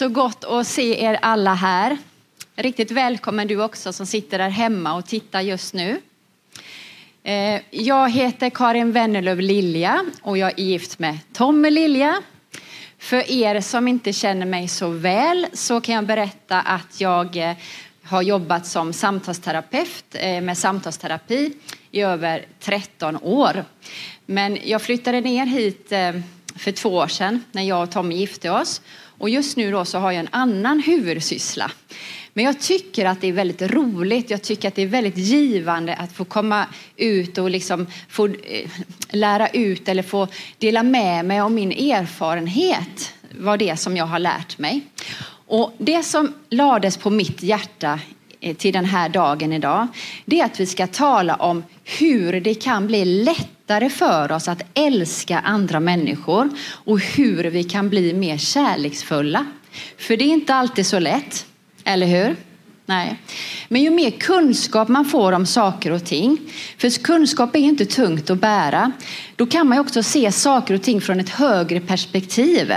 Så gott att se er alla här. Riktigt välkommen du också som sitter där hemma och tittar just nu. Jag heter Karin Wennerlöf Lilja och jag är gift med Tommy Lilja. För er som inte känner mig så väl så kan jag berätta att jag har jobbat som samtalsterapeut med samtalsterapi i över 13 år. Men jag flyttade ner hit för 2 år sedan när jag och Tommy gifte oss. Och just nu då så har jag en annan huvudsyssla. Men jag tycker att det är väldigt roligt. Jag tycker att det är väldigt givande att få komma ut och liksom få lära ut eller få dela med mig av min erfarenhet. Vad det som jag har lärt mig. Och det som lades på mitt hjärta till den här dagen idag, det är att vi ska tala om hur det kan bli lättare för oss att älska andra människor och hur vi kan bli mer kärleksfulla. För det är inte alltid så lätt, eller hur? Nej. Men ju mer kunskap man får om saker och ting, för kunskap är inte tungt att bära, då kan man ju också se saker och ting från ett högre perspektiv.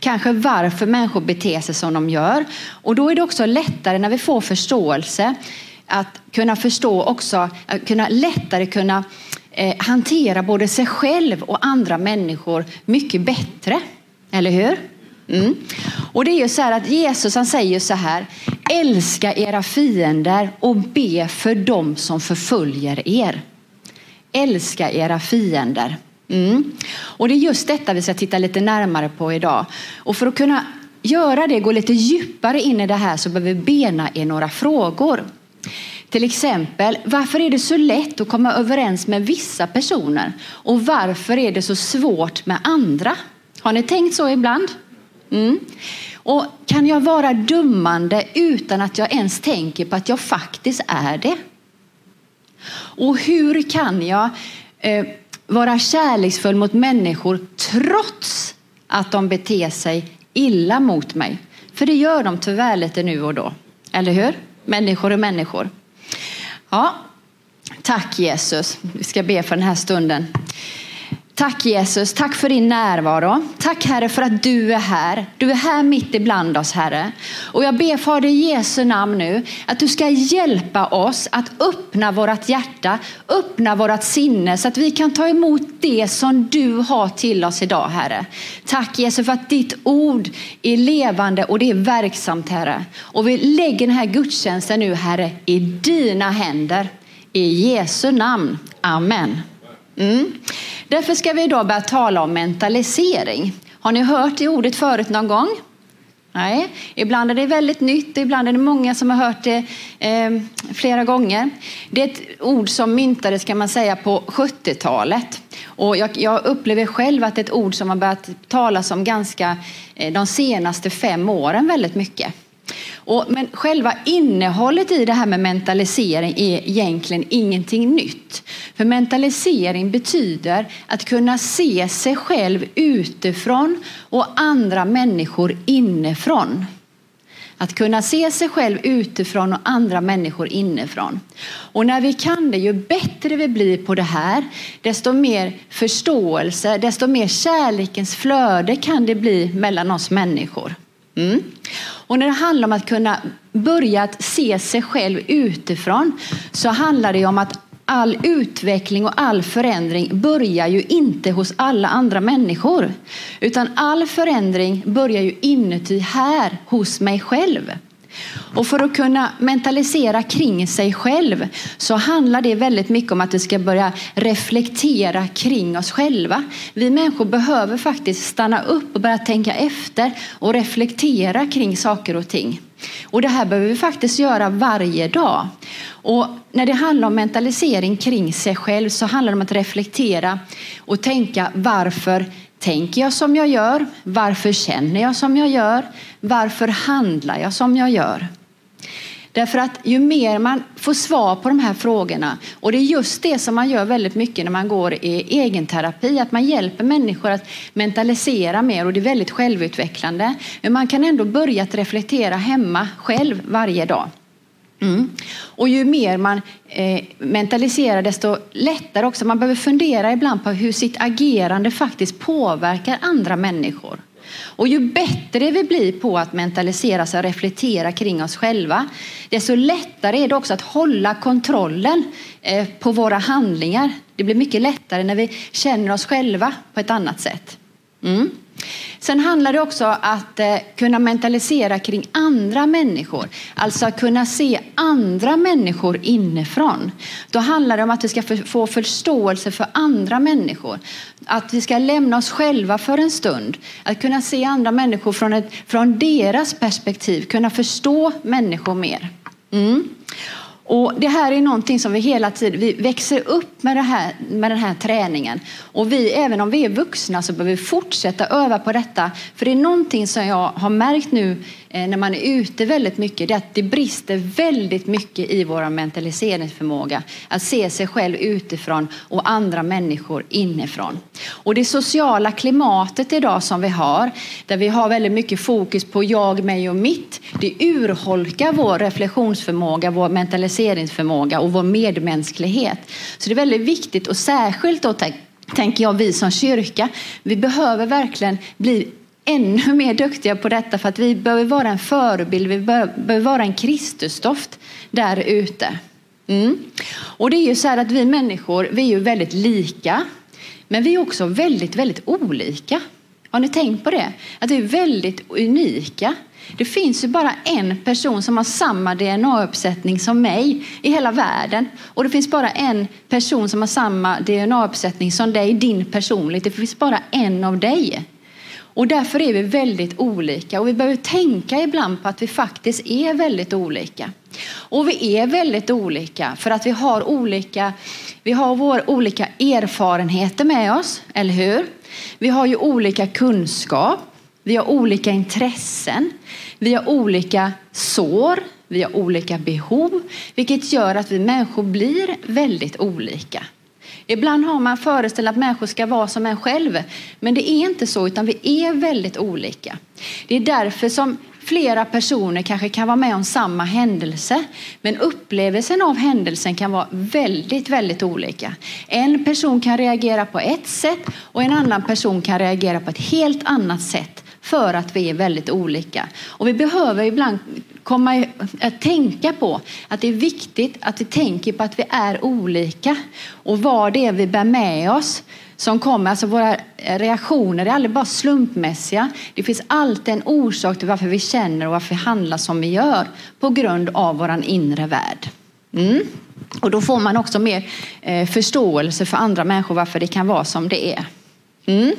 Kanske varför människor beter sig som de gör. Och då är det också lättare när vi får förståelse att kunna förstå också, att kunna lättare kunna hantera både sig själv och andra människor mycket bättre. Eller hur? Mm. Och det är ju så här att Jesus, han säger så här: älska era fiender och be för dem som förföljer er. Älska era fiender. Mm. Och det är just detta vi ska titta lite närmare på idag. Och för att kunna göra det, gå lite djupare in i det här, så behöver vi bena i några frågor. Till exempel, varför är det så lätt att komma överens med vissa personer? Och varför är det så svårt med andra? Har ni tänkt så ibland? Mm. Och kan jag vara dömande utan att jag ens tänker på att jag faktiskt är det? Och hur kan jag vara kärleksfull mot människor trots att de beter sig illa mot mig? För det gör de tyvärr lite nu och då, eller hur? Människor är människor. Ja, tack Jesus. Vi ska be för den här stunden. Tack Jesus, tack för din närvaro. Tack Herre för att du är här. Du är här mitt ibland oss Herre. Och jag ber Fader i Jesu namn nu att du ska hjälpa oss att öppna vårat hjärta, öppna vårat sinne så att vi kan ta emot det som du har till oss idag Herre. Tack Jesus för att ditt ord är levande och det är verksamt Herre. Och vi lägger den här gudstjänsten nu Herre i dina händer. I Jesu namn. Amen. Mm. Därför ska vi idag börja tala om mentalisering. Har ni hört det ordet förut någon gång? Nej, ibland är det väldigt nytt, ibland är det många som har hört det flera gånger. Det är ett ord som myntades, kan man säga, på 70-talet. Och jag upplever själv att det är ett ord som har börjat talas om ganska de senaste 5 åren väldigt mycket. Men själva innehållet i det här med mentalisering är egentligen ingenting nytt. För mentalisering betyder att kunna se sig själv utifrån och andra människor inifrån. Att kunna se sig själv utifrån och andra människor inifrån. Och när vi kan det, ju bättre vi blir på det här, desto mer förståelse, desto mer kärlekens flöde kan det bli mellan oss människor. Mm. Och när det handlar om att kunna börja att se sig själv utifrån, så handlar det om att all utveckling och all förändring börjar ju inte hos alla andra människor, utan all förändring börjar ju inuti här hos mig själv. Och för att kunna mentalisera kring sig själv så handlar det väldigt mycket om att vi ska börja reflektera kring oss själva. Vi människor behöver faktiskt stanna upp och börja tänka efter och reflektera kring saker och ting. Och det här behöver vi faktiskt göra varje dag. Och när det handlar om mentalisering kring sig själv så handlar det om att reflektera och tänka: varför tänker jag som jag gör? Varför känner jag som jag gör? Varför handlar jag som jag gör? Därför att ju mer man får svar på de här frågorna, och det är just det som man gör väldigt mycket när man går i egenterapi, att man hjälper människor att mentalisera mer, och det är väldigt självutvecklande. Men man kan ändå börja att reflektera hemma själv varje dag. Mm. Och ju mer man mentaliserar, desto lättare också. Man behöver fundera ibland på hur sitt agerande faktiskt påverkar andra människor. Och ju bättre vi blir på att mentalisera sig och reflektera kring oss själva, desto lättare är det också att hålla kontrollen på våra handlingar. Det blir mycket lättare när vi känner oss själva på ett annat sätt. Mm. Sen handlar det också om att kunna mentalisera kring andra människor. Alltså att kunna se andra människor inifrån. Då handlar det om att vi ska få förståelse för andra människor. Att vi ska lämna oss själva för en stund. Att kunna se andra människor från deras perspektiv. Kunna förstå människor mer. Mm. Och det här är någonting som vi hela tiden, vi växer upp med den här träningen. Och vi, även om vi är vuxna, så behöver vi fortsätta öva på detta. För det är någonting som jag har märkt nu när man är ute väldigt mycket. Det är att det brister väldigt mycket i vår mentaliseringsförmåga. Att se sig själv utifrån och andra människor inifrån. Och det sociala klimatet idag som vi har, där vi har väldigt mycket fokus på jag, mig och mitt. Det urholkar vår reflektionsförmåga, vår mentaliseringsförmåga. Och vår medmänsklighet. Så det är väldigt viktigt, och särskilt då tänker jag vi som kyrka, vi behöver verkligen bli ännu mer duktiga på detta, för att vi behöver vara en förebild, vi behöver vara en Kristusdoft där ute. Mm. Och det är ju så här att vi människor, vi är ju väldigt lika, men vi är också väldigt, väldigt olika. Har ni tänkt på det? Att vi är väldigt unika. Det finns ju bara en person som har samma DNA-uppsättning som mig i hela världen. Och det finns bara en person som har samma DNA-uppsättning som dig, din personlighet. Det finns bara en av dig. Och därför är vi väldigt olika. Och vi behöver tänka ibland på att vi faktiskt är väldigt olika. Och vi är väldigt olika för att vi har våra olika erfarenheter med oss, eller hur? Vi har ju olika kunskap. Vi har olika intressen, vi har olika sår, vi har olika behov, vilket gör att vi människor blir väldigt olika. Ibland har man föreställt att människor ska vara som en själv, men det är inte så, utan vi är väldigt olika. Det är därför som flera personer kanske kan vara med om samma händelse, men upplevelsen av händelsen kan vara väldigt, väldigt olika. En person kan reagera på ett sätt och en annan person kan reagera på ett helt annat sätt, för att vi är väldigt olika. Och vi behöver ibland komma att tänka på att det är viktigt att vi tänker på att vi är olika. Och vad det är vi bär med oss som kommer. Alltså våra reaktioner är aldrig bara slumpmässiga. Det finns alltid en orsak till varför vi känner och varför vi handlar som vi gör. På grund av vår inre värld. Mm. Och då får man också mer förståelse för andra människor, varför det kan vara som det är. Mm.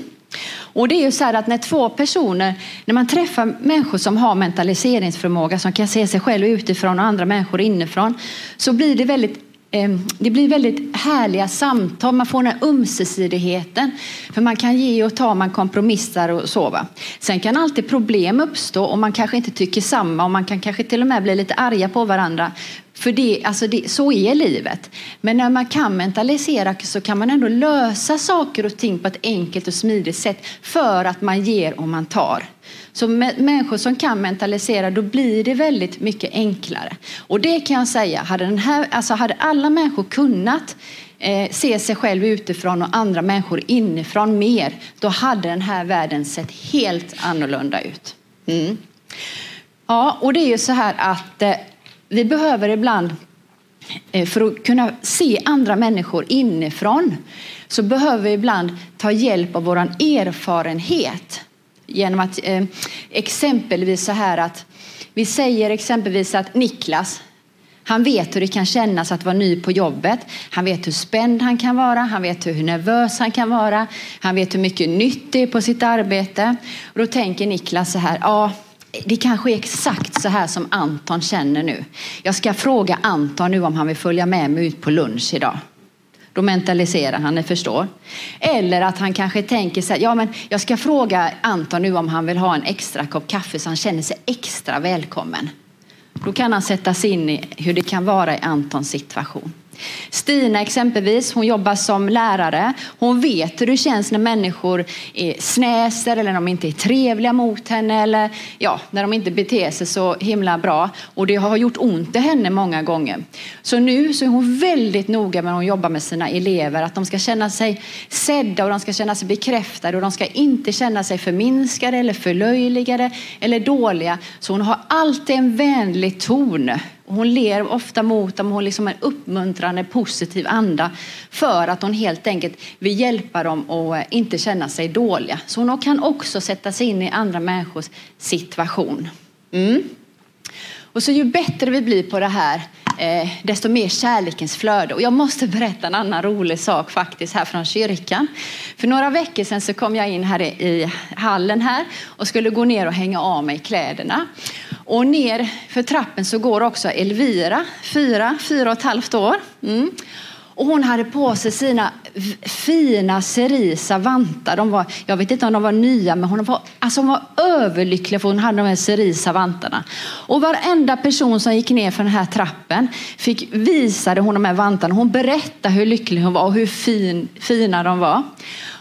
Och det är ju så här att när man träffar människor som har mentaliseringsförmåga, som kan se sig själv utifrån och andra människor inifrån, så blir det väldigt härliga samtal. Man får den här ömsesidigheten, för man kan ge och ta, man kompromissar och sova. Sen kan alltid problem uppstå och man kanske inte tycker samma, och man kan kanske till och med bli lite arga på varandra. För så är livet. Men när man kan mentalisera, så kan man ändå lösa saker och ting på ett enkelt och smidigt sätt, för att man ger och man tar. Så människor som kan mentalisera, då blir det väldigt mycket enklare. Och det kan jag säga, hade alla människor kunnat se sig själv utifrån och andra människor inifrån mer, då hade den här världen sett helt annorlunda ut. Mm. Ja, och det är ju så här att vi behöver ibland, för att kunna se andra människor inifrån, så behöver vi ibland ta hjälp av vår erfarenhet. Genom att exempelvis så här att vi säger exempelvis att Niklas, han vet hur det kan kännas att vara ny på jobbet. Han vet hur spänd han kan vara. Han vet hur nervös han kan vara. Han vet hur mycket nytt det är på sitt arbete. Och då tänker Niklas så här, ja, det kanske är exakt så här som Anton känner nu. Jag ska fråga Anton nu om han vill följa med mig ut på lunch idag. Då mentaliserar han, ni förstår. Eller att han kanske tänker så här, ja men jag ska fråga Anton nu om han vill ha en extra kopp kaffe så han känner sig extra välkommen. Då kan han sätta sig in i hur det kan vara i Antons situation. Stina exempelvis, hon jobbar som lärare. Hon vet hur det känns när människor snäser eller när de inte är trevliga mot henne eller ja, när de inte beter sig så himla bra. Och det har gjort ont i henne många gånger. Så nu så är hon väldigt noga när hon jobbar med sina elever att de ska känna sig sedda och de ska känna sig bekräftade och de ska inte känna sig förminskade eller förlöjligade eller dåliga. Så hon har alltid en vänlig ton. Hon ler ofta mot dem och hon liksom en uppmuntrande, positiv anda för att hon helt enkelt vill hjälpa dem att inte känna sig dåliga. Så hon kan också sätta sig in i andra människors situation. Och så ju bättre vi blir på det här, desto mer kärlekens flöde. Och jag måste berätta en annan rolig sak faktiskt här från kyrkan. För några veckor sedan så kom jag in här i hallen här och skulle gå ner och hänga av mig kläderna. Och ner för trappen så går också Elvira, 4,5 år. Och hon hade på sig sina fina cerisa vantar. De var, jag vet inte om de var nya, men hon var överlycklig för hon hade de här cerisa vantarna. Och varenda person som gick ner för den här trappen visade hon de här vantarna. Hon berättade hur lycklig hon var och hur fina de var.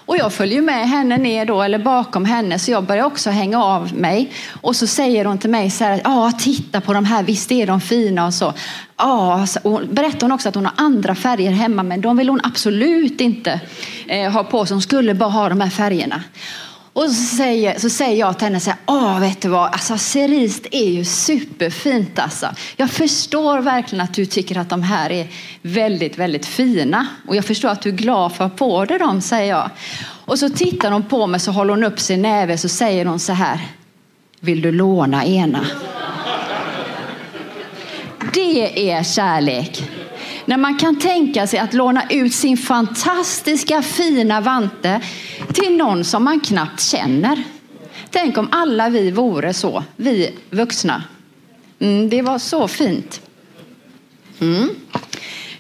Och jag följer med henne ner då, eller bakom henne, så jag börjar också hänga av mig. Och så säger hon till mig så här, ja titta på de här, visst är de fina och så. Ja, och berättar hon också att hon har andra färger hemma, men de vill hon absolut inte ha på sig. Hon skulle bara ha de här färgerna. Och så säger jag till henne så här, vet du vad, alltså cerist är ju superfint alltså. Jag förstår verkligen att du tycker att de här är väldigt, väldigt fina. Och jag förstår att du är glad för att på dig dem, säger jag. Och så tittar hon på mig, så håller hon upp sin näve, så säger hon så här, vill du låna ena? Det är kärlek. När man kan tänka sig att låna ut sin fantastiska fina vante till någon som man knappt känner. Tänk om alla vi vore så, vi vuxna. Det var så fint.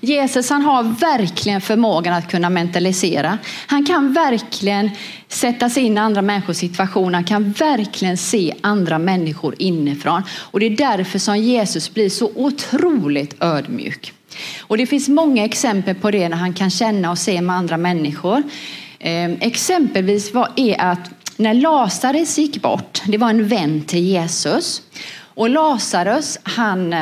Jesus, han har verkligen förmågan att kunna mentalisera. Han kan verkligen sätta sig in i andra människors situation. Han kan verkligen se andra människor inifrån. Och det är därför som Jesus blir så otroligt ödmjuk. Och det finns många exempel på det när han kan känna och se med andra människor. Exempelvis är att när Lazarus gick bort, det var en vän till Jesus. Och Lazarus, han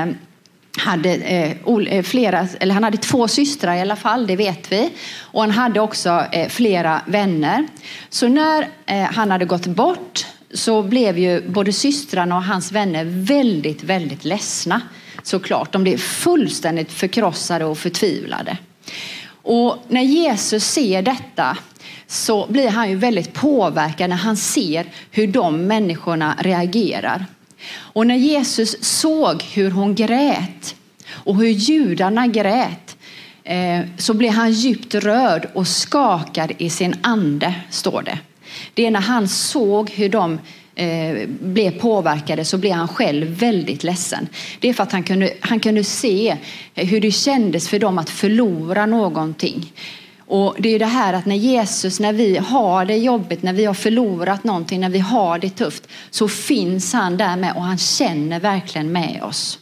hade 2 systrar i alla fall, det vet vi. Och han hade också flera vänner. Så när han hade gått bort så blev ju både systrarna och hans vänner väldigt, väldigt ledsna. Såklart, de blev fullständigt förkrossade och förtvivlade. Och när Jesus ser detta så blir han ju väldigt påverkad när han ser hur de människorna reagerar. Och när Jesus såg hur hon grät och hur judarna grät så blev han djupt rörd och skakad i sin ande, står det. Det är när han såg hur de blev påverkade så blev han själv väldigt ledsen. Det är för att han kunde se hur det kändes för dem att förlora någonting. Och det är det här att när vi har det jobbigt, när vi har förlorat någonting, när vi har det tufft, så finns han där med och han känner verkligen med oss.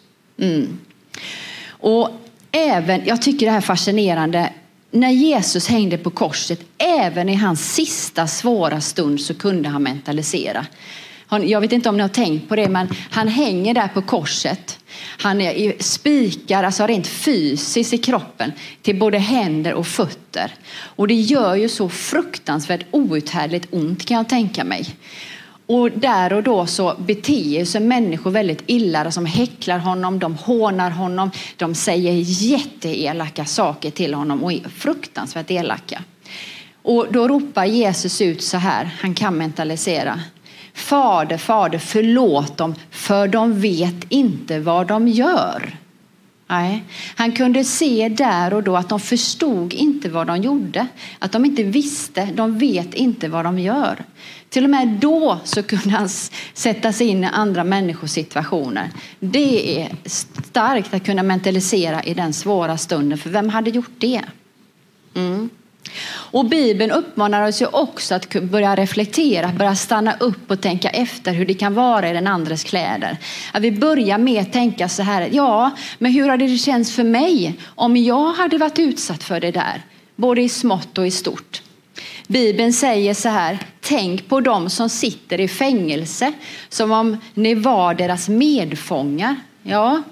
Och även, jag tycker det här är fascinerande, när Jesus hängde på korset, även i hans sista svåra stund så kunde han mentalisera. Jag vet inte om ni har tänkt på det, men han hänger där på korset. Han är spikar, alltså rent fysiskt i kroppen, till både händer och fötter. Och det gör ju så fruktansvärt outhärdligt ont, kan jag tänka mig. Och där och då så beter sig människor väldigt illa, som häcklar honom, de hånar honom, de säger jätteelaka saker till honom och är fruktansvärt elaka. Och då ropar Jesus ut så här, han kan mentalisera. Fader, fader, förlåt dem, för de vet inte vad de gör. Nej. Han kunde se där och då att de förstod inte vad de gjorde. Att de inte visste, de vet inte vad de gör. Till och med då så kunde han sätta sig in i andra människors situationer. Det är starkt att kunna mentalisera i den svåra stunden. För vem hade gjort det? Och Bibeln uppmanar oss ju också att börja reflektera, börja stanna upp och tänka efter hur det kan vara i den andres kläder. Att vi börjar med att tänka så här, ja, men hur hade det känts för mig om jag hade varit utsatt för det där? Både i smått och i stort. Bibeln säger så här, tänk på dem som sitter i fängelse som om ni var deras medfångar. Ja,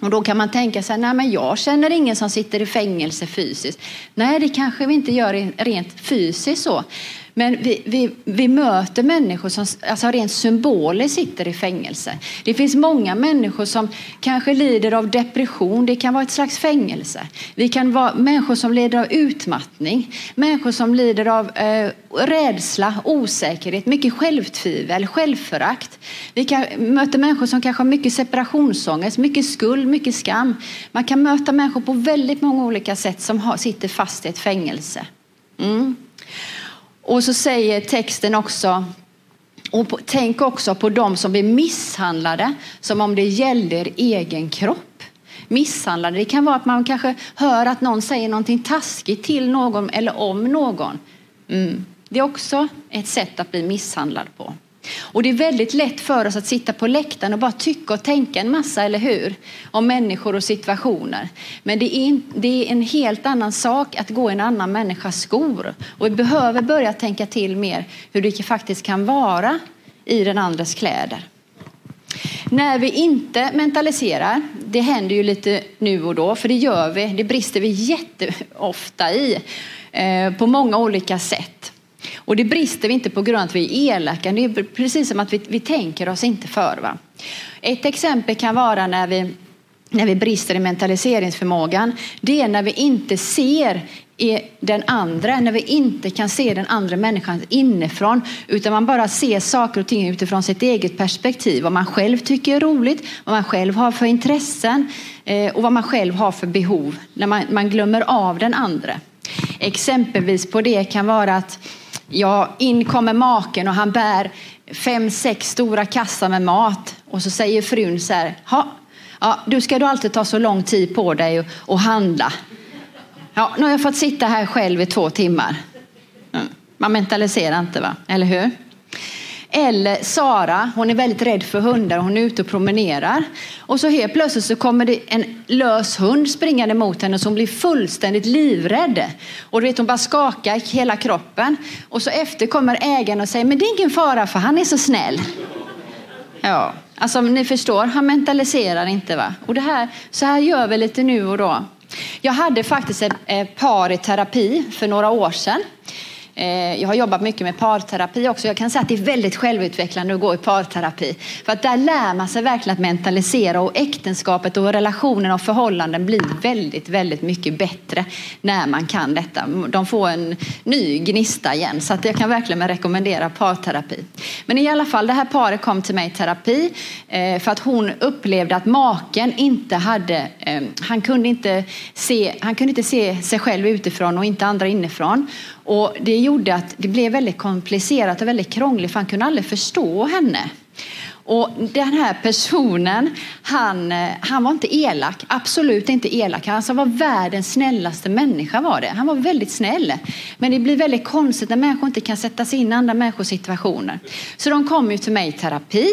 och då kan man tänka så här, nej men jag känner ingen som sitter i fängelse fysiskt. Nej, det kanske vi inte gör rent fysiskt så. Men vi möter människor som alltså rent symboliskt sitter i fängelse. Det finns många människor som kanske lider av depression. Det kan vara ett slags fängelse. Vi kan vara människor som lider av utmattning. Människor som lider av rädsla, osäkerhet, mycket självtvivel, självförakt. Vi kan möta människor som kanske har mycket separationsångest, mycket skuld, mycket skam. Man kan möta människor på väldigt många olika sätt som sitter fast i ett fängelse. Mm. Och så säger texten också, och tänk också på dem som blir misshandlade som om det gällde er egen kropp. Misshandlade, det kan vara att man kanske hör att någon säger någonting taskigt till någon eller om någon. Mm. Det är också ett sätt att bli misshandlad på. Och det är väldigt lätt för oss att sitta på läktaren och bara tycka och tänka en massa, eller hur? Om människor och situationer. Men det är en helt annan sak att gå i en annan människas skor. Och vi behöver börja tänka till mer hur det faktiskt kan vara i den andres kläder. När vi inte mentaliserar, det händer ju lite nu och då, för det gör vi, det brister vi jätteofta i på många olika sätt. Och det brister vi inte på grund av att vi är elaka. Det är precis som att vi tänker oss inte för. Va? Ett exempel kan vara när vi brister i mentaliseringsförmågan. Det är när vi inte ser den andra. När vi inte kan se den andra människan inifrån. Utan man bara ser saker och ting utifrån sitt eget perspektiv. Vad man själv tycker är roligt. Vad man själv har för intressen. Och vad man själv har för behov. När man glömmer av den andra. Exempelvis på det kan vara att ja, in kommer maken och han bär 5-6 stora kassar med mat. Och så säger frun så här, ja, du ska då alltid ta så lång tid på dig och handla. Ja, nu har jag fått sitta här själv i 2 timmar. Man mentaliserar inte, va? Eller hur? Eller Sara, hon är väldigt rädd för hundar och hon är ute och promenerar. Och så helt plötsligt så kommer det en lös hund springande mot henne och hon blir fullständigt livrädd. Och du vet, hon bara skakar hela kroppen. Och så efter kommer ägaren och säger, men det är ingen fara för han är så snäll. Ja, alltså ni förstår, han mentaliserar inte, va? Och det här, så här gör vi lite nu och då. Jag hade faktiskt ett par i terapi för några år sedan. Jag har jobbat mycket med parterapi också. Jag kan säga att det är väldigt självutvecklande att gå i parterapi. För att där lär man sig verkligen att mentalisera. Och äktenskapet och relationen och förhållanden blir väldigt, väldigt mycket bättre när man kan detta. De får en ny gnista igen. Så att jag kan verkligen rekommendera parterapi. Men i alla fall, det här paret kom till mig i terapi. För att hon upplevde att maken inte hade... Han kunde inte se sig själv utifrån och inte andra inifrån. Och det gjorde att det blev väldigt komplicerat och väldigt krångligt för han kunde aldrig förstå henne. Och den här personen, han var inte elak, absolut inte elak. Han var världens snällaste människa var det. Han var väldigt snäll. Men det blir väldigt konstigt när människor inte kan sätta sig in i andra människors situationer. Så de kom ju till mig i terapi.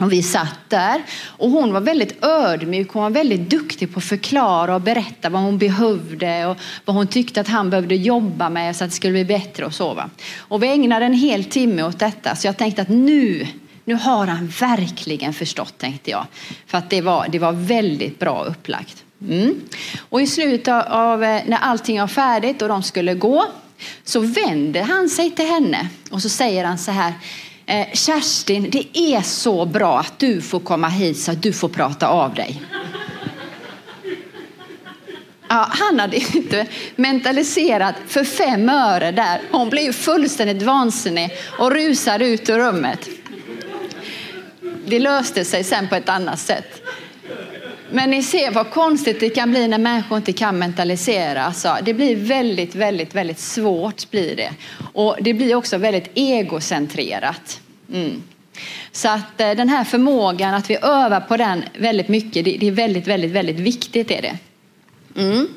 Och vi satt där och hon var väldigt ödmjuk, hon var väldigt duktig på att förklara och berätta vad hon behövde och vad hon tyckte att han behövde jobba med så att det skulle bli bättre och så. Va? Och vi ägnade en hel timme åt detta så jag tänkte att nu har han verkligen förstått, tänkte jag. För att det var väldigt bra upplagt. Mm. Och i slutet av när allting var färdigt och de skulle gå så vände han sig till henne och så säger han så här... Kerstin, det är så bra att du får komma hit så att du får prata av dig. Ja, han hade inte mentaliserat för 5 öre där. Hon blev fullständigt vansinnig och rusade ut ur rummet. Det löste sig sen på ett annat sätt. Men ni ser vad konstigt det kan bli när människor inte kan mentalisera. Alltså, det blir väldigt, väldigt, väldigt svårt blir det. Och det blir också väldigt egocentrerat. Mm. Så att den här förmågan att vi övar på den väldigt mycket, det är väldigt, väldigt, väldigt viktigt är det. Mm.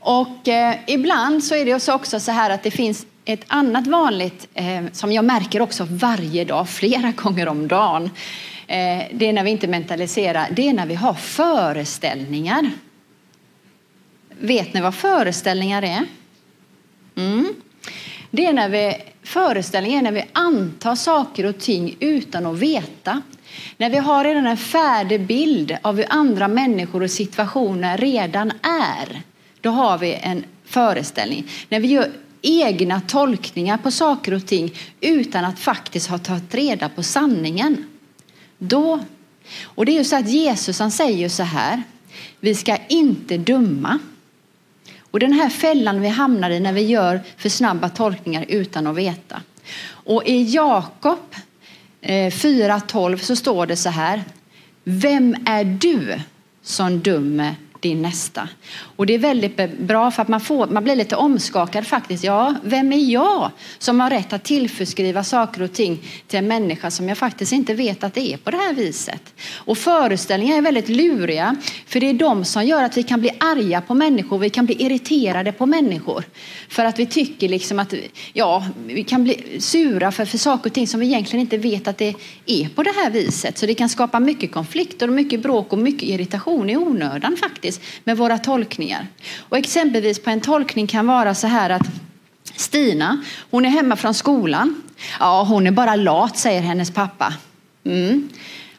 Och ibland så är det också så här att det finns ett annat vanligt som jag märker också varje dag, flera gånger om dagen. Det är när vi inte mentaliserar, det är när vi har föreställningar. Vet ni vad föreställningar är? Mm. Det är när vi, föreställningar är när vi antar saker och ting utan att veta. När vi har redan en färdig bild av hur andra människor och situationer redan är. Då har vi en föreställning. När vi gör egna tolkningar på saker och ting utan att faktiskt ha tagit reda på sanningen. Då, och det är ju så att Jesus, han säger ju så här: vi ska inte döma. Och den här fällan vi hamnar i när vi gör för snabba tolkningar utan att veta. Och i Jakob 4:12 så står det så här: vem är du som dömer din nästa? Och det är väldigt bra för att man blir lite omskakad faktiskt. Ja, vem är jag som har rätt att tillförskriva saker och ting till en människa som jag faktiskt inte vet att det är på det här viset? Och föreställningar är väldigt luriga, för det är de som gör att vi kan bli arga på människor, vi kan bli irriterade på människor. För att vi tycker liksom att, ja, vi kan bli sura för saker och ting som vi egentligen inte vet att det är på det här viset. Så det kan skapa mycket konflikter och mycket bråk och mycket irritation i onödan faktiskt. Med våra tolkningar. Och exempelvis på en tolkning kan vara så här att Stina, hon är hemma från skolan. Ja, hon är bara lat, säger hennes pappa. Mm.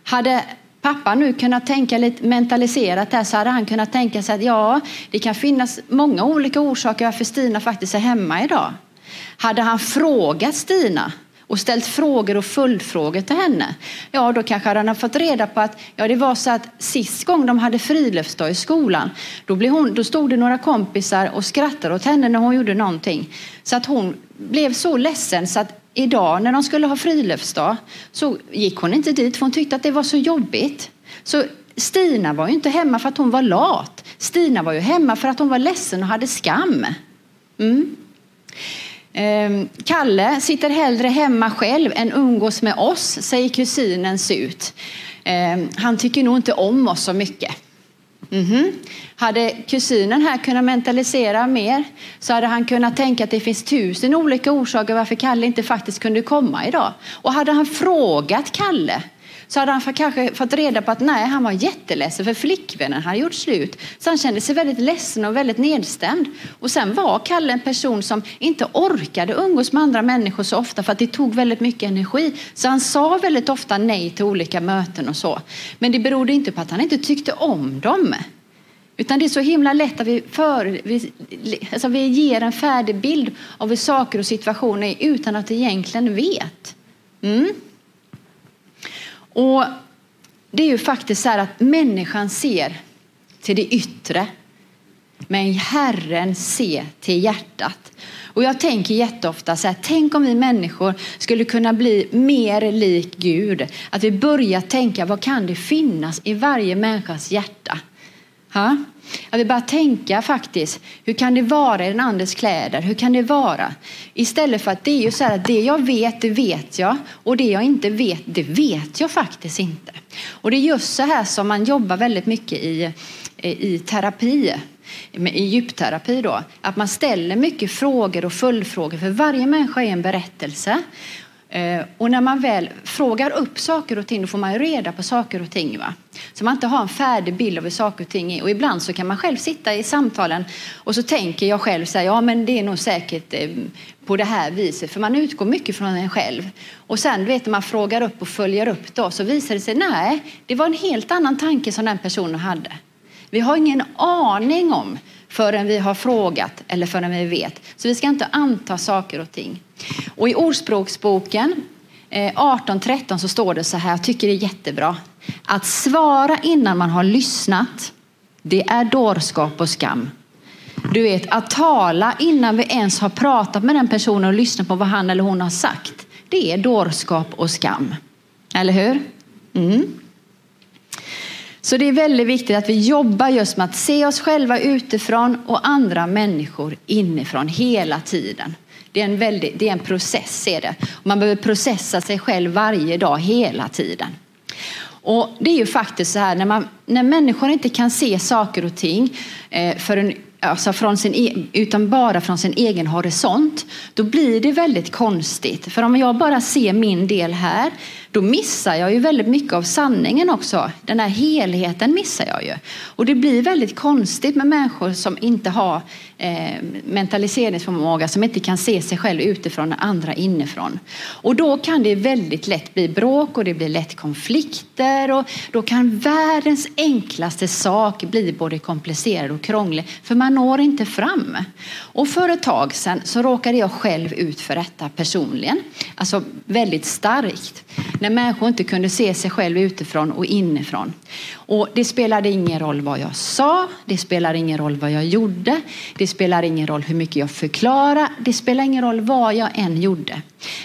Hade pappa nu kunnat tänka lite mentaliserat där, så hade han kunnat tänka sig att ja, det kan finnas många olika orsaker varför Stina faktiskt är hemma idag. Hade han frågat Stina och ställt frågor och följdfrågor till henne, ja, då kanske han har fått reda på att ja, det var så att sist gång de hade friluftsdag i skolan, då stod det några kompisar och skrattade åt henne när hon gjorde någonting. Så att hon blev så ledsen så att idag när de skulle ha friluftsdag så gick hon inte dit för hon tyckte att det var så jobbigt. Så Stina var ju inte hemma för att hon var lat. Stina var ju hemma för att hon var ledsen och hade skam. Mm. Kalle sitter hellre hemma själv än umgås med oss, säger kusinen Sut. Han tycker nog inte om oss så mycket. Mm-hmm. Hade kusinen här kunnat mentalisera mer, så hade han kunnat tänka att det finns 1000 olika orsaker varför Kalle inte faktiskt kunde komma idag. Och hade han frågat Kalle, så hade han kanske fått reda på att nej, han var jätteledsen för flickvännen hade gjort slut. Så han kände sig väldigt ledsen och väldigt nedstämd. Och sen var Kalle en person som inte orkade umgås med andra människor så ofta för att det tog väldigt mycket energi. Så han sa väldigt ofta nej till olika möten och så. Men det berodde inte på att han inte tyckte om dem. Utan det är så himla lätt att vi ger en färdig bild av hur saker och situationer är utan att vi egentligen vet. Mm. Och det är ju faktiskt så här att människan ser till det yttre, men Herren ser till hjärtat. Och jag tänker jätteofta så här: tänk om vi människor skulle kunna bli mer lik Gud. Att vi börjar tänka, vad kan det finnas i varje människas hjärta? Ha? Att vi bara tänka faktiskt, hur kan det vara i den andres kläder? Hur kan det vara? Istället för att det är ju så här att det jag vet, det vet jag. Och det jag inte vet, det vet jag faktiskt inte. Och det är just så här som man jobbar väldigt mycket i terapi. I djupterapi då. Att man ställer mycket frågor och följdfrågor. För varje människa är en berättelse. Och när man väl frågar upp saker och ting, då får man ju reda på saker och ting, va? Så man inte har en färdig bild av hur saker och ting är. Och ibland så kan man själv sitta i samtalen och så tänker jag själv så här, ja men det är nog säkert på det här viset. För man utgår mycket från en själv. Och sen vet man frågar upp och följer upp då, så visar det sig nej, det var en helt annan tanke som den personen hade. Vi har ingen aning om förrän vi har frågat eller förrän vi vet. Så vi ska inte anta saker och ting. Och i Ordspråksboken 18:13 så står det så här, jag tycker det är jättebra. Att svara innan man har lyssnat, det är dårskap och skam. Du vet, att tala innan vi ens har pratat med den personen och lyssnat på vad han eller hon har sagt, det är dårskap och skam. Eller hur? Mm. Så det är väldigt viktigt att vi jobbar just med att se oss själva utifrån och andra människor inifrån hela tiden. Det är en process, är det. Man behöver processa sig själv varje dag, hela tiden. Och det är ju faktiskt så här, när människor inte kan se saker och ting förrän alltså från sin, utan bara från sin egen horisont, då blir det väldigt konstigt. För om jag bara ser min del här, då missar jag ju väldigt mycket av sanningen också. Den här helheten missar jag ju. Och det blir väldigt konstigt med människor som inte har mentaliseringsförmåga, som inte kan se sig själv utifrån och andra inifrån. Och då kan det väldigt lätt bli bråk och det blir lätt konflikter. Och då kan världens enklaste sak bli både komplicerad och krånglig, för man når inte fram. Och för ett tag sedan så råkade jag själv ut för detta personligen. Alltså väldigt starkt. När människor inte kunde se sig själv utifrån och inifrån. Och det spelade ingen roll vad jag sa. Det spelade ingen roll vad jag gjorde. Det spelar ingen roll hur mycket jag förklarar. Det spelar ingen roll vad jag än gjorde.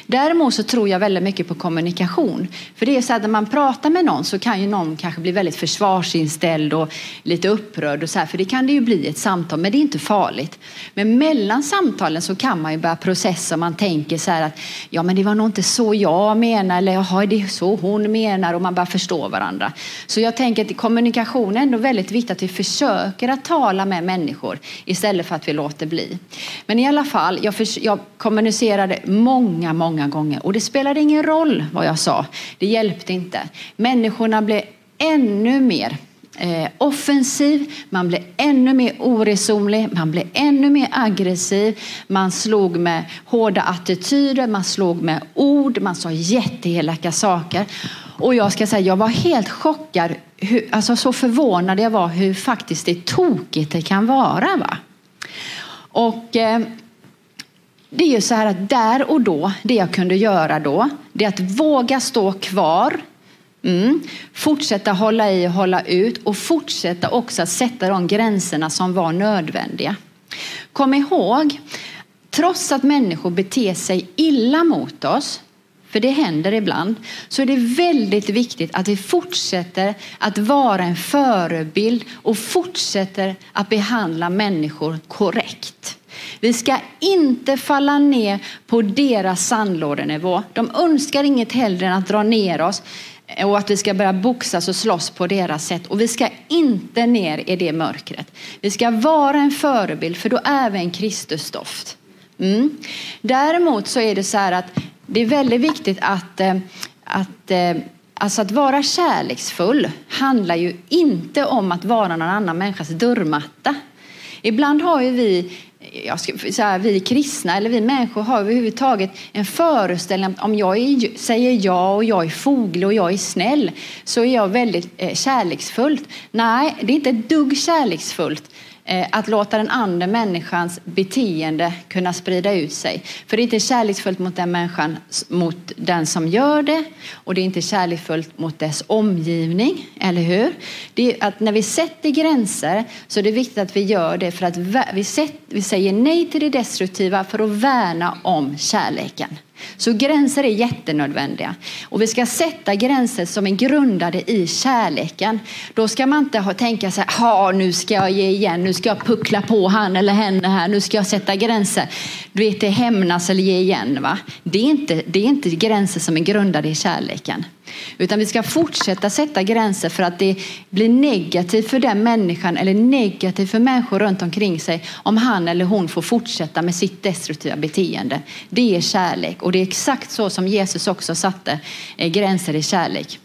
Däremot så tror jag väldigt mycket på kommunikation. För det är så att när man pratar med någon så kan ju någon kanske bli väldigt försvarsinställd och lite upprörd och så här. För det kan det ju bli ett samtal, men det är inte farligt. Men mellan samtalen så kan man ju börja processa och man tänker så här att ja, men det var nog inte så jag menar, eller jaha, det är så hon menar, och man bara förstår varandra. Så jag tänker att kommunikation är ändå väldigt viktigt, att vi försöker att tala med människor istället för att vi låter bli. Men i alla fall, jag kommunicerade många gånger. Och det spelade ingen roll vad jag sa. Det hjälpte inte. Människorna blev ännu mer offensiv. Man blev ännu mer oresonlig. Man blev ännu mer aggressiv. Man slog med hårda attityder. Man slog med ord. Man sa jätteelaka saker. Och jag ska säga, jag var helt chockad. Alltså så förvånad jag var hur faktiskt det tokigt det kan vara, va? Och det är ju så här att där och då, det jag kunde göra då, det är att våga stå kvar. Fortsätta hålla i och hålla ut. Och fortsätta också att sätta de gränserna som var nödvändiga. Kom ihåg, trots att människor beter sig illa mot oss, för det händer ibland, så är det väldigt viktigt att vi fortsätter att vara en förebild och fortsätter att behandla människor korrekt. Vi ska inte falla ner på deras sandlådenivå. De önskar inget hellre än att dra ner oss och att vi ska börja boxas och slåss på deras sätt. Och vi ska inte ner i det mörkret. Vi ska vara en förebild, för då är vi en Kristusdoft. Däremot så är det så här att det är väldigt viktigt att vara kärleksfull handlar ju inte om att vara någon annan människas dörrmatta. Ibland har ju vi kristna eller vi människor har överhuvudtaget en föreställning om säger ja och jag är foglig och jag är snäll, så är jag väldigt kärleksfullt. Nej, det är inte ett dugg kärleksfullt att låta den andra människans beteende kunna sprida ut sig. För det är inte kärleksfullt mot den människan, mot den som gör det. Och det är inte kärleksfullt mot dess omgivning, eller hur? Det är att när vi sätter gränser så är det viktigt att vi gör det för att vi säger nej till det destruktiva för att värna om kärleken. Så gränser är jättenödvändiga. Och vi ska sätta gränser som är grundade i kärleken. Då ska man inte tänka så här, nu ska jag ge igen, nu ska jag puckla på han eller henne här, nu ska jag sätta gränser. Du vet, det hämnas eller ge igen, va? Det är inte gränser som är grundade i kärleken. Utan vi ska fortsätta sätta gränser för att det blir negativt för den människan eller negativt för människor runt omkring sig om han eller hon får fortsätta med sitt destruktiva beteende. Det är kärlek, och det är exakt så som Jesus också satte gränser i kärlek.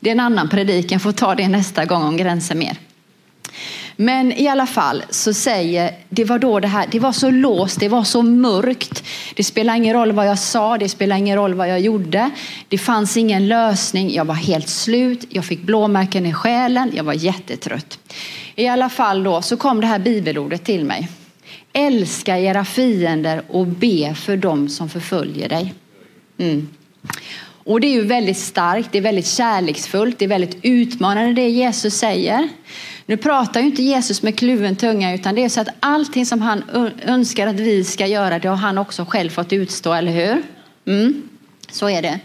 Det är en annan predikan, får ta det nästa gång om gränser mer. Men i alla fall så säger, det var så låst, det var så mörkt. Det spelar ingen roll vad jag sa, det spelar ingen roll vad jag gjorde. Det fanns ingen lösning, jag var helt slut. Jag fick blåmärken i själen, jag var jättetrött. I alla fall då så kom det här bibelordet till mig. Älska era fiender och be för dem som förföljer dig. Och det är ju väldigt starkt, det är väldigt kärleksfullt, det är väldigt utmanande det Jesus säger. Nu pratar ju inte Jesus med kluven tunga, utan det är så att allting som han önskar att vi ska göra, det har han också själv fått utstå, eller hur? Så är det.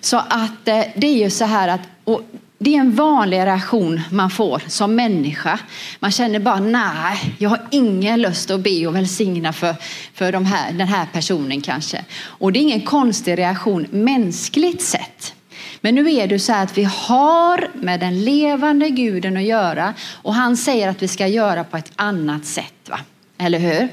Så att det är ju så här att... det är en vanlig reaktion man får som människa. Man känner bara, nej, jag har ingen lust att be och välsigna för den här personen kanske. Och det är ingen konstig reaktion mänskligt sett. Men nu är det så här att vi har med den levande guden att göra. Och han säger att vi ska göra på ett annat sätt, va? Eller hur?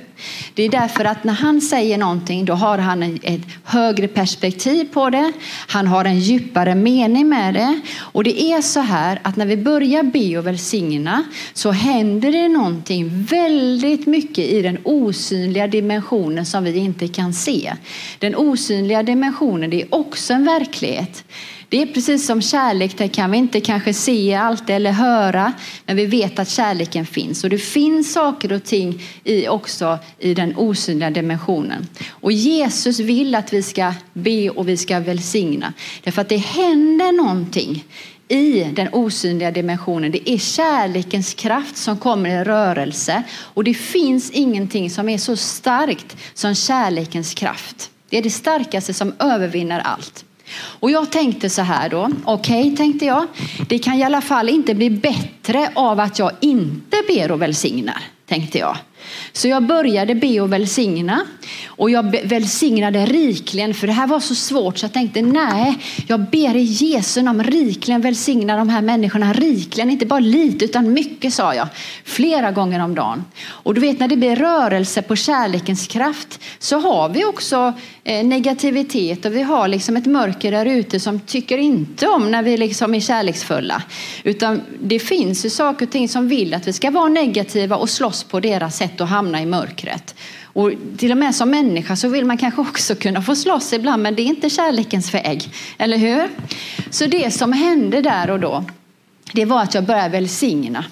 Det är därför att när han säger någonting, då har han ett högre perspektiv på det. Han har en djupare mening med det. Och det är så här att när vi börjar be och välsigna, så händer det någonting väldigt mycket i den osynliga dimensionen som vi inte kan se. Den osynliga dimensionen, det är också en verklighet. Det är precis som kärlek, det kan vi inte kanske se allt eller höra, men vi vet att kärleken finns. Och det finns saker och ting också i den osynliga dimensionen. Och Jesus vill att vi ska be och vi ska välsigna. Därför att det händer någonting i den osynliga dimensionen. Det är kärlekens kraft som kommer i rörelse. Och det finns ingenting som är så starkt som kärlekens kraft. Det är det starkaste som övervinner allt. Och jag tänkte så här då, okej, tänkte jag, det kan i alla fall inte bli bättre av att jag inte ber och välsignar, tänkte jag. Så jag började be och välsigna, och jag välsignade rikligen, för det här var så svårt, så jag tänkte nej, jag ber i Jesus om rikligen välsigna de här människorna, rikligen, inte bara lite utan mycket, sa jag, flera gånger om dagen. Och du vet, när det blir rörelse på kärlekens kraft, så har vi också negativitet, och vi har liksom ett mörker där ute som tycker inte om när vi liksom är kärleksfulla, utan det finns ju saker och ting som vill att vi ska vara negativa och slåss på deras sätt och hamna i mörkret. Och till och med som människa så vill man kanske också kunna få slåss ibland, men det är inte kärlekens väg, eller hur? Så det som hände där och då, det var att jag började välsigna.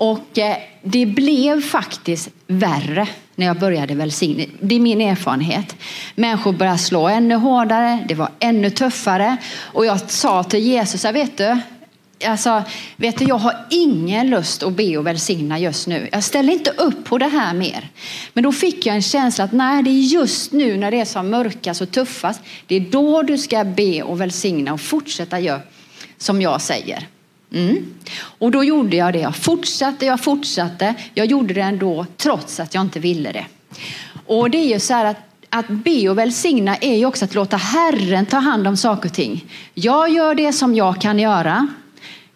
Och det blev faktiskt värre när jag började välsigna. Det är min erfarenhet. Människor började slå ännu hårdare, det var ännu tuffare. Och jag sa till Jesus, vet du, jag har ingen lust att be och välsigna just nu. Jag ställer inte upp på det här mer. Men då fick jag en känsla att nej, det är just nu när det är som mörkast och tuffast, det är då du ska be och välsigna och fortsätta göra som jag säger. Och då gjorde jag det. Jag fortsatte. Jag gjorde det ändå trots att jag inte ville det. Och det är ju så här att be och välsigna är ju också att låta Herren ta hand om saker och ting. Jag gör det som jag kan göra.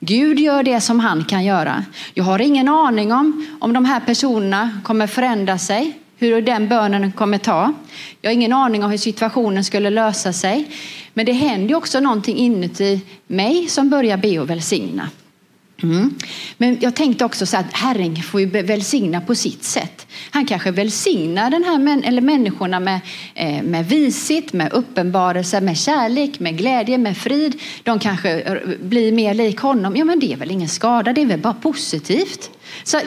Gud gör det som han kan göra. Jag har ingen aning om de här personerna kommer förändra sig, hur den bönen kommer ta. Jag har ingen aning om hur situationen skulle lösa sig. Men det händer ju också någonting inuti mig som börjar be och välsigna. Men jag tänkte också så att Herren får ju välsigna på sitt sätt. Han kanske välsignar den här människorna med visit, med uppenbarelse, med kärlek, med glädje, med frid. De kanske blir mer lik honom. Ja, men det är väl ingen skada, det är väl bara positivt. Så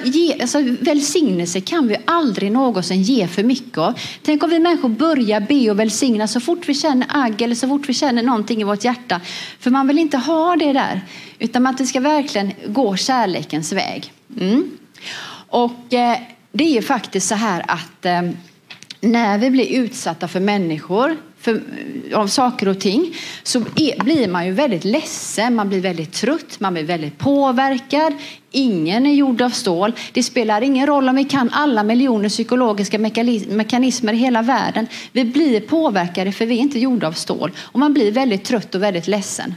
välsignelse kan vi aldrig någonsin ge för mycket av. Tänk om vi människor börjar be och välsigna så fort vi känner agg eller så fort vi känner någonting i vårt hjärta. För man vill inte ha det där, utan att det ska verkligen gå kärlekens väg. Och det är ju faktiskt så här att när vi blir utsatta för människor, av saker och ting, så blir man ju väldigt ledsen, man blir väldigt trött, man blir väldigt påverkad. Ingen är gjord av stål. Det spelar ingen roll om vi kan alla miljoner psykologiska mekanismer i hela världen. Vi blir påverkade för vi är inte gjorda av stål. Och man blir väldigt trött och väldigt ledsen.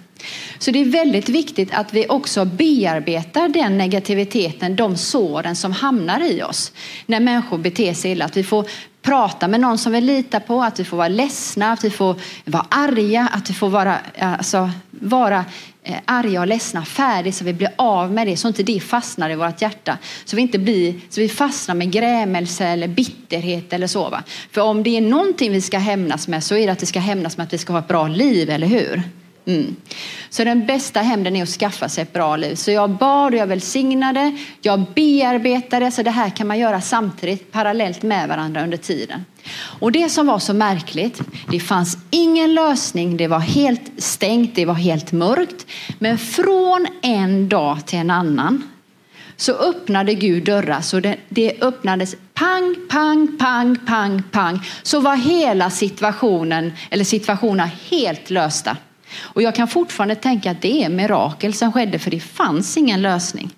Så det är väldigt viktigt att vi också bearbetar den negativiteten, de såren som hamnar i oss när människor beter sig illa. Att vi får prata med någon som vi litar på, att vi får vara ledsna, att vi får vara arga, att vi får vara arga och ledsna färdigt, så vi blir av med det, så inte det fastnar i vårt hjärta, så vi fastnar med grämelse eller bitterhet eller så, va? För om det är någonting vi ska hämnas med, så är det att det ska hämnas med att vi ska ha ett bra liv, eller hur? Så den bästa hämnden är att skaffa sig ett bra liv. Så jag bad och jag välsignade, jag bearbetade, så det här kan man göra samtidigt, parallellt med varandra under tiden. Och det som var så märkligt, det fanns ingen lösning, det var helt stängt, det var helt mörkt. Men från en dag till en annan så öppnade Gud dörrar, så det öppnades pang, pang, pang, pang, pang. Så var hela situationerna helt lösta. Och jag kan fortfarande tänka att det är mirakel som skedde, för det fanns ingen lösning.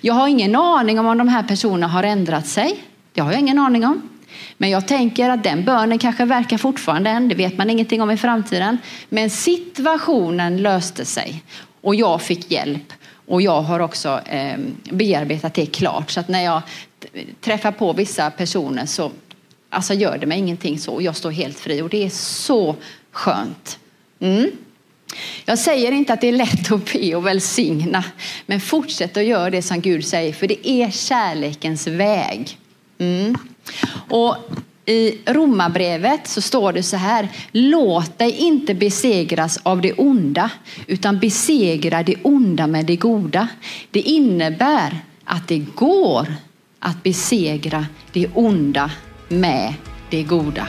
Jag har ingen aning om de här personerna har ändrat sig. Det har jag ingen aning om. Men jag tänker att den bönen kanske verkar fortfarande än. Det vet man ingenting om i framtiden. Men situationen löste sig. Och jag fick hjälp. Och jag har också bearbetat det klart. Så att när jag träffar på vissa personer så alltså gör det mig ingenting så. Jag står helt fri och det är så skönt. Mm. Jag säger inte att det är lätt att be och välsigna. Men fortsätt att göra det som Gud säger. För det är kärlekens väg. Mm. Och i Romarbrevet så står det så här. Låt dig inte besegras av det onda. Utan besegra det onda med det goda. Det innebär att det går att besegra det onda med det goda.